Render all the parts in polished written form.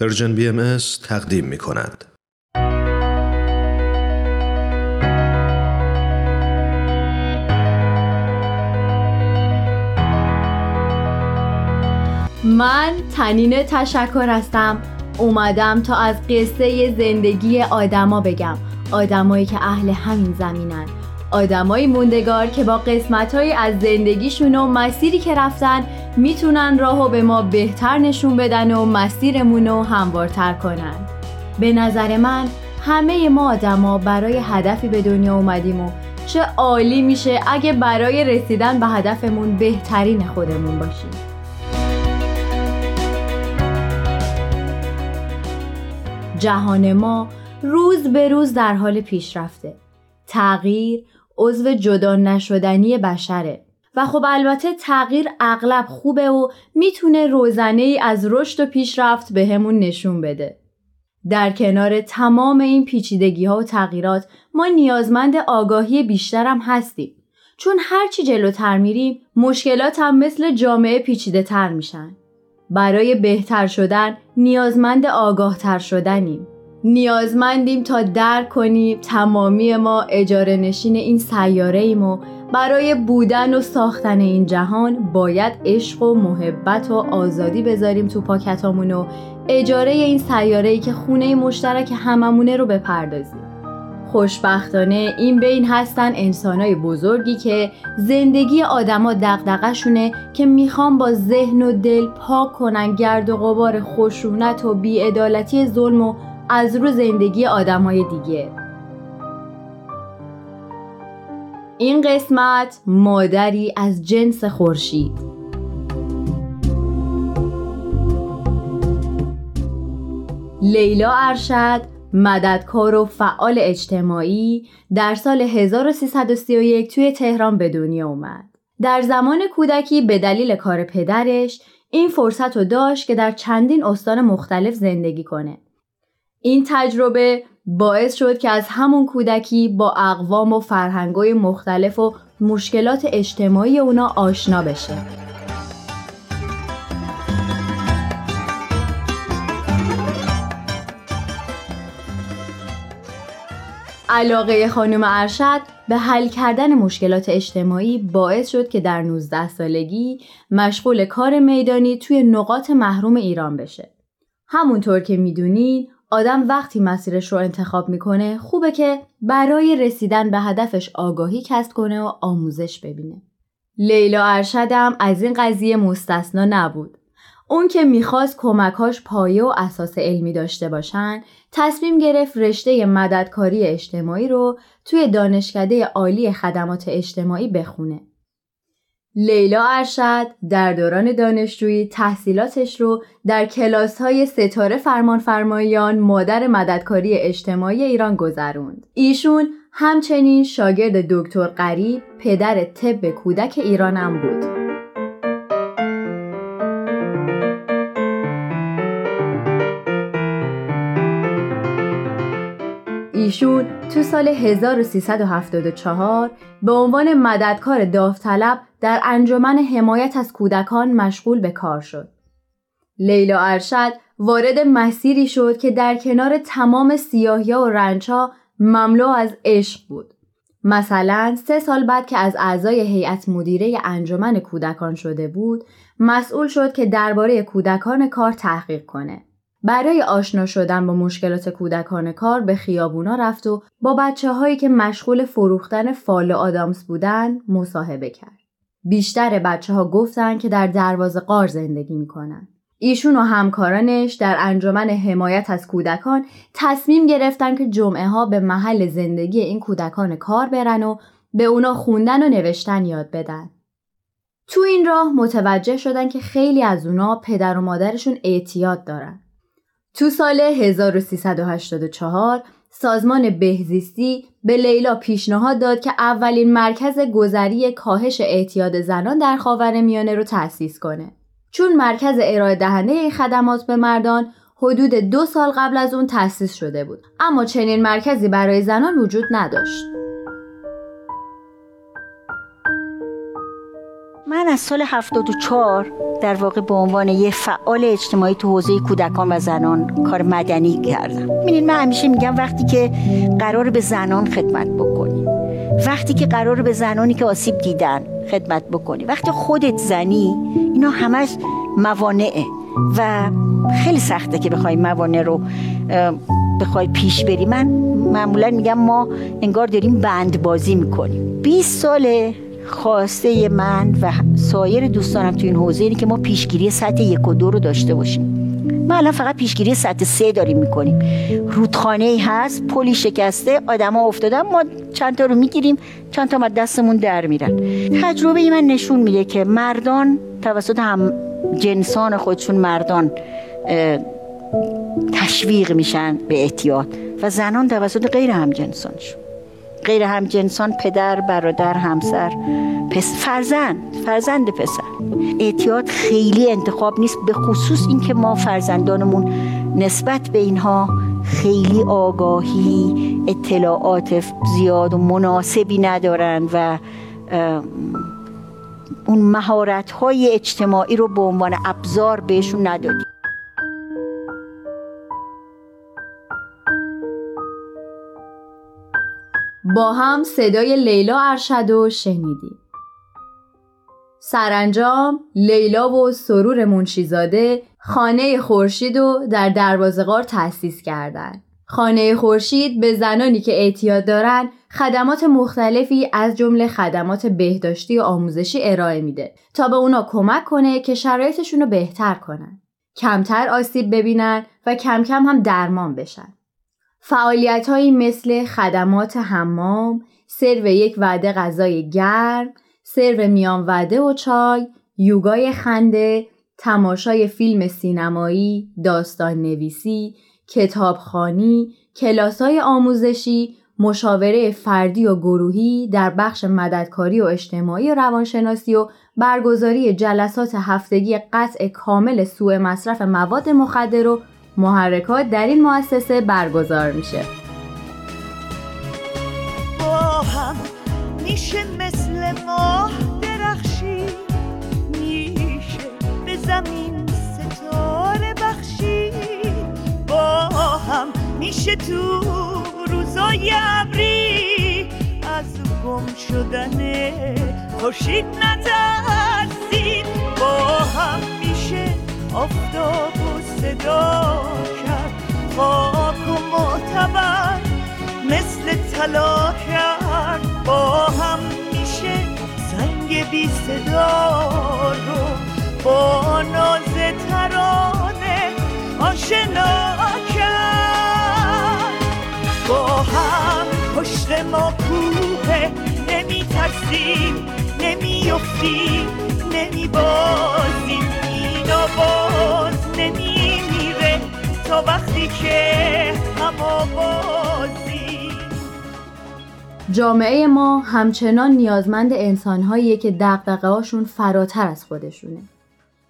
پرژن BMS تقدیم می کند. من تنین تشکر هستم. اومدم تا از قصه زندگی آدما بگم. آدمایی که اهل همین زمینن، آدمایی موندگار که با قسمت‌های از زندگیشون و مسیری که رفتن میتونن راهو به ما بهتر نشون بدن و مسیرمونو هموارتر کنن. به نظر من همه ما آدما برای هدفی به دنیا اومدیم و چه عالی میشه اگه برای رسیدن به هدفمون بهترین خودمون باشیم. جهان ما روز به روز در حال پیشرفته. تغییر عضو جدا نشدنی بشره و خب البته تغییر اغلب خوبه و میتونه روزنه‌ای از رشد و پیشرفت بهمون نشون بده. در کنار تمام این پیچیدگی‌ها و تغییرات ما نیازمند آگاهی بیشتر هم هستیم، چون هرچی جلوتر میریم مشکلات هم مثل جامعه پیچیده تر میشن. برای بهتر شدن نیازمند آگاه تر شدنیم. نیازمندیم تا درک کنیم تمامی ما اجاره نشین این سیاره ایم و برای بودن و ساختن این جهان باید عشق و محبت و آزادی بذاریم تو پاکتامون و اجاره این سیاره‌ای که خونه مشترک هممونه رو بپردازیم. خوشبختانه این بین هستن انسانای بزرگی که زندگی آدما دغدغه‌شونه، که میخوان با ذهن و دل پاک کنن گرد و غبار خشونت و بی‌عدالتی ظلم و از رو زندگی آدمای دیگه. این قسمت مادری از جنس خورشید. لیلا ارشد، مددکار و فعال اجتماعی، در سال 1331 توی تهران به دنیا اومد. در زمان کودکی به دلیل کار پدرش این فرصت رو داشت که در چندین استان مختلف زندگی کنه. این تجربه باعث شد که از همون کودکی با اقوام و فرهنگ‌های مختلف و مشکلات اجتماعی اونا آشنا بشه. علاقه خانم ارشد به حل کردن مشکلات اجتماعی باعث شد که در 19 سالگی مشغول کار میدانی توی نقاط محروم ایران بشه. همونطور که میدونید آدم وقتی مسیرش رو انتخاب میکنه خوبه که برای رسیدن به هدفش آگاهی کسب کنه و آموزش ببینه. لیلا ارشد هم از این قضیه مستثنا نبود. اون که میخواست کمکاش پایه و اساس علمی داشته باشن، تصمیم گرفت رشته مددکاری اجتماعی رو توی دانشکده عالی خدمات اجتماعی بخونه. لیلا ارشد در دوران دانشجویی تحصیلاتش رو در کلاس‌های ستاره فرمان فرمایان، مادر مددکاری اجتماعی ایران، گذروند. ایشون همچنین شاگرد دکتر غریب، پدر طب کودک ایران هم بود. ایشون تو سال 1374 به عنوان مددکار داوطلب در انجمن حمایت از کودکان مشغول به کار شد. لیلا ارشد وارد مسیری شد که در کنار تمام سیاهی‌ها و رنج‌ها مملو از عشق بود. مثلا 3 سال بعد که از اعضای هیئت مدیره انجمن کودکان شده بود، مسئول شد که درباره کودکان کار تحقیق کنه. برای آشنا شدن با مشکلات کودکان کار به خیابونا رفت و با بچه‌هایی که مشغول فروختن فال آدامس بودن مصاحبه کرد. بیشتر بچه‌ها گفتن که در دروازه‌قار زندگی می‌کنن. ایشون و همکارانش در انجمن حمایت از کودکان تصمیم گرفتن که جمعه‌ها به محل زندگی این کودکان کار برن و به اونا خوندن و نوشتن یاد بدن. تو این راه متوجه شدن که خیلی از اونا پدر و مادرشون اعتیاد دارن. تو سال 1384 سازمان بهزیستی به لیلا پیشنهاد داد که اولین مرکز گذری کاهش اعتیاد زنان در خاورمیانه رو تأسیس کنه. چون مرکز ارائه دهنده این خدمات به مردان حدود 2 سال قبل از اون تأسیس شده بود، اما چنین مرکزی برای زنان وجود نداشت. من از سال 74 در واقع به عنوان یه فعال اجتماعی تو حوزه کودکان و زنان کار مدنی کردم. ببینید من همیشه میگم وقتی که قرار به زنان خدمت بکنی، وقتی که قرار به زنانی که آسیب دیدن خدمت بکنی، وقتی خودت زنی، اینا همش موانعه و خیلی سخته که بخوای موانع رو بخوای پیش بری. من معمولا میگم ما انگار داریم بندبازی میکنیم. 20 ساله خواسته من و سایر دوستانم تو این حوزه اینه که ما پیشگیری سطح 1 و 2 رو داشته باشیم. ما الان فقط پیشگیری سطح 3 داریم میکنیم. رودخانه‌ای هست، پلی شکسته، آدم‌ها افتادن، ما چند تا رو میگیریم، چند تا ما دستمون در میرن. تجربه من نشون میده که مردان توسط هم جنسان خودشون مردان تشویق میشن به احتیاط و زنان توسط غیر همجنسانشون. غیر همجنسان پدر، برادر، همسر، فرزند پسر. احتیاط خیلی انتخاب نیست، به خصوص این که ما فرزندانمون نسبت به اینها خیلی آگاهی، اطلاعات زیاد و مناسبی ندارن و اون مهارت‌های اجتماعی رو به عنوان ابزار بهشون ندادیم. با هم صدای لیلا ارشد رو شنیدیم. سرانجام لیلا و سرور منشیزاده خانه خورشید رو در دروازه‌غار تأسیس کردند. خانه خورشید به زنانی که احتیاج دارند خدمات مختلفی از جمله خدمات بهداشتی و آموزشی ارائه میده تا به اونا کمک کنه که شرایطشون رو بهتر کنن، کمتر آسیب ببینن و کم کم هم درمان بشن. فعالیت‌هایی مثل خدمات حمام، سرو یک وعده غذای گرم، سرو میان وعده و چای، یوگای خنده، تماشای فیلم سینمایی، داستان نویسی، کتابخوانی، کلاس‌های آموزشی، مشاوره فردی و گروهی در بخش مددکاری و اجتماعی و روانشناسی و برگزاری جلسات هفتگی قطع کامل سوء مصرف مواد مخدر و محرکات در این مؤسسه برگزار میشه. با هم میشه مثل ماه درخشی، میشه به زمین ستاره بخشی، با هم میشه تو روزای ابری از گم شدن خورشید نترسیم، با هم میشه آفتاب و صدا کرد، خاک و معتبر مثل طلا کرد، با هم میشه سنگ بی صدا رو با ناز ترانه آشنا کرد، با هم پشت ما کوه، نمی ترسیم، نمی افتیم، نمی بازیم، باز نمی میره تا وقتی که همه بازی. جامعه ما همچنان نیازمند انسانهاییه که دغدغه‌هاشون فراتر از خودشونه،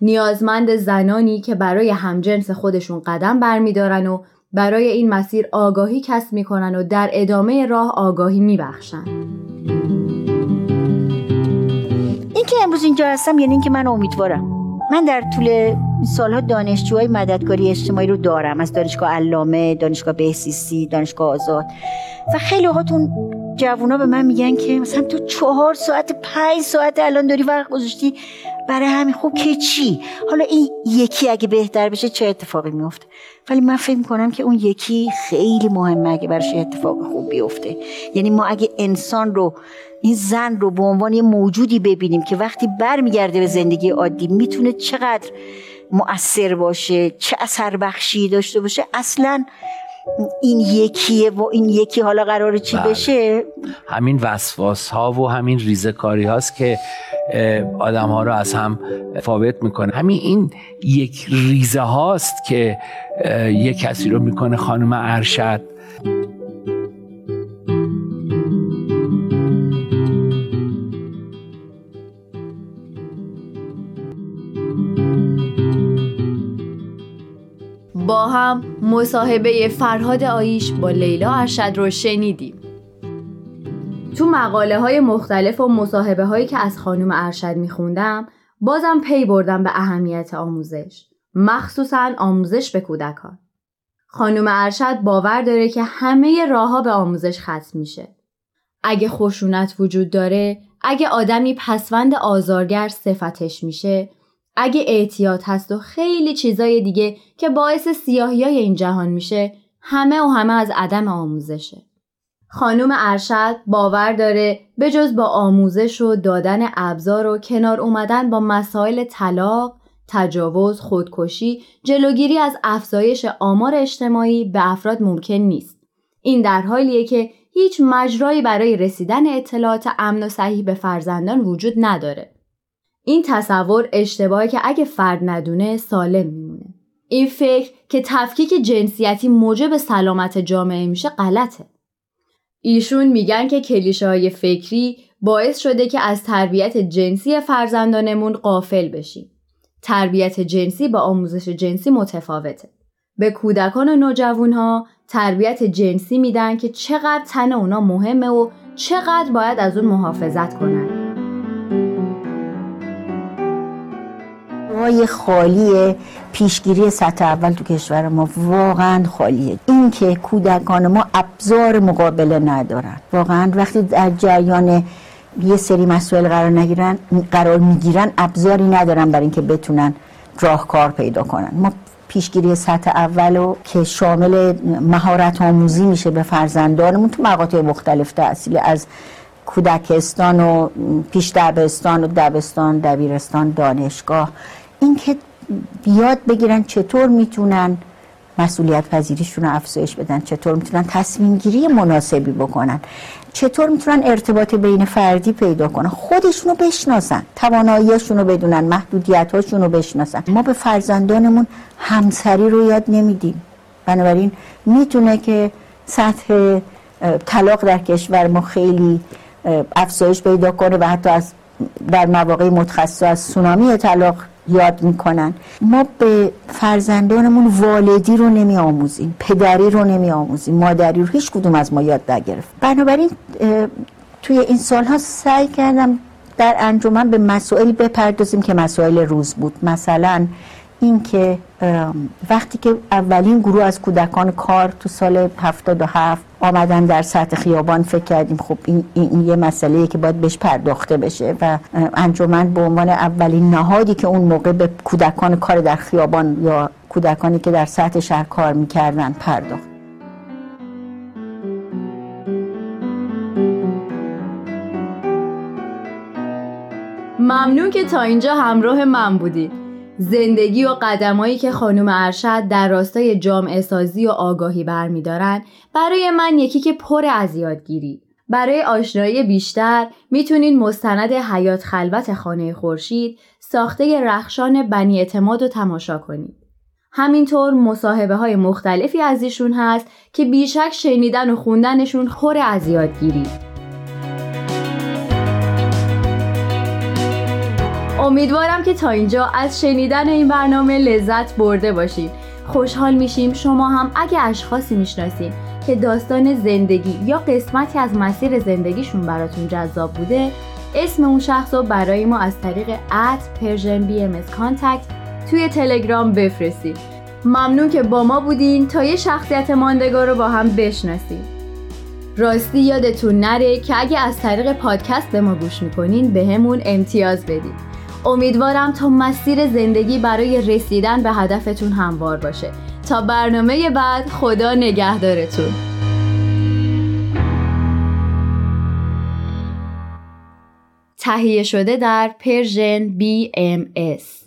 نیازمند زنانی که برای همجنس خودشون قدم برمیدارن و برای این مسیر آگاهی کسب میکنن و در ادامه راه آگاهی میبخشن. این که امروز اینجا هستم یعنی این که من امیدوارم. من در طول سالها دانشجوهای مددکاری اجتماعی رو دارم، از دانشگاه علامه، دانشگاه بهسیسی، دانشگاه آزاد، و خیلی وقت اون جوونا به من میگن که مثلا تو 4 ساعت 5 ساعت الان داری وقت گذاشتی برای همین، خب که چی؟ حالا این یکی اگه بهتر بشه چه اتفاقی میفته؟ ولی من فکر میکنم که اون یکی خیلی مهمه اگه براش اتفاق خوب بیفته. یعنی ما اگه انسان رو، این زن رو به عنوان یه موجودی ببینیم که وقتی برمیگرده به زندگی عادی میتونه چقدر مؤثر باشه، چه اثر بخشی داشته باشه، اصلاً این یکیه و این یکی حالا قراره چی بشه؟ همین وسواس ها و همین ریزکاری هاست که آدم ها رو از هم فابت میکنه. همین این یک ریزه هاست که یک کسی رو میکنه خانم ارشد. با هم مصاحبه فرهاد آیش با لیلا ارشد رو شنیدیم. تو مقاله های مختلف و مصاحبه هایی که از خانم ارشد میخوندم بازم پی بردم به اهمیت آموزش، مخصوصاً آموزش به کودکان. خانم ارشد باور داره که همه راه‌ها به آموزش ختم میشه. اگه خشونت وجود داره، اگه آدمی پسوند آزارگر صفتش میشه، اگه اعتیاد هست و خیلی چیزای دیگه که باعث سیاهی‌های این جهان میشه، همه از عدم آموزشه. خانم ارشد باور داره به جز با آموزش و دادن ابزار و کنار اومدن با مسائل طلاق، تجاوز، خودکشی، جلوگیری از افزایش آمار اجتماعی به افراد ممکن نیست. این در حالیه که هیچ مجرایی برای رسیدن اطلاعات امن و صحیح به فرزندان وجود نداره. این تصور اشتباهه که اگه فرد ندونه سالم میمونه. این فکر که تفکیک جنسیتی موجب سلامت جامعه میشه غلطه. ایشون میگن که کلیشه‌های فکری باعث شده که از تربیت جنسی فرزندانمون غافل بشیم. تربیت جنسی با آموزش جنسی متفاوته. به کودکان و نوجوانها تربیت جنسی میدن که چقدر تن اونا مهمه و چقدر باید از اون محافظت کنن. ما خالیه، پیشگیری سطح اول تو کشور ما واقعا خالیه. این که کودکان ما ابزار مقابله ندارن. واقعا وقتی در جریان یه سری مسئله قرار میگیرن ابزاری ندارن برای اینکه بتونن راهکار پیدا کنن. ما پیشگیری سطح اولو که شامل مهارت آموزی میشه به فرزندانمون تو مقاطع مختلف تحصیل، از کودکستان و پیش دبستان و دبستان، دبیرستان، دانشگاه، اینکه یاد بگیرن چطور میتونن مسئولیت پذیریشون رو افزایش بدن، چطور میتونن تصمیم گیری مناسبی بکنن، چطور میتونن ارتباط بین فردی پیدا کنن، خودشونو بشناسن، تواناییاشونو بدونن، محدودیتاشونو بشناسن. ما به فرزندانمون همسری رو یاد نمیدیم. بنابراین میتونه که سطح طلاق در کشور ما خیلی افزایش پیدا کنه و حتی از در مواقع متخصص از سونامی طلاق یاد میکنن. ما به فرزندانمون والدی رو نمی آموزیم، پدری رو نمی آموزیم، مادری رو هیچ کدوم از ما یاد نگرفت. بنابراین توی این سالها سعی کردم در انجمن به مسائل بپردازیم که مسائل روز بود. مثلا این که وقتی که اولین گروه از کودکان کار تو سال 77 آمدن در سطح خیابان، فکر کردیم خب این یه مسئله‌ایه که باید بهش پرداخته بشه و انجمن به عنوان اولین نهادی که اون موقع به کودکان کار در خیابان یا کودکانی که در سطح شهر کار می‌کردن پرداخت. ممنون که تا اینجا همراه من بودید. زندگی و قدمایی که خانم ارشد در راستای جامعه سازی و آگاهی برمی‌دارن برای من یکی که پر از یادگیری. برای آشنایی بیشتر میتونین مستند حیات خلوت خانه خورشید ساخته رخشان بنی اعتماد رو تماشا کنید. همینطور مصاحبه‌های مختلفی از ایشون هست که بیشک شنیدن و خوندنشون پر از یادگیری. امیدوارم که تا اینجا از شنیدن این برنامه لذت برده باشید. خوشحال میشیم شما هم اگه اشخاصی میشناسید که داستان زندگی یا قسمتی از مسیر زندگیشون براتون جذاب بوده، اسم اون شخص رو برای ما از طریق @PersianBMS contact توی تلگرام بفرستید. ممنون که با ما بودین تا یه شخصیت ماندگار رو با هم بشناسید. راستی یادتون نره که اگه از طریق پادکست به ما گوش میکنین بهمون امتیاز بدید. امیدوارم تا مسیر زندگی برای رسیدن به هدفتون هموار باشه. تا برنامه بعد، خدا نگهدارتون. تهیه شده در پرژن BMS.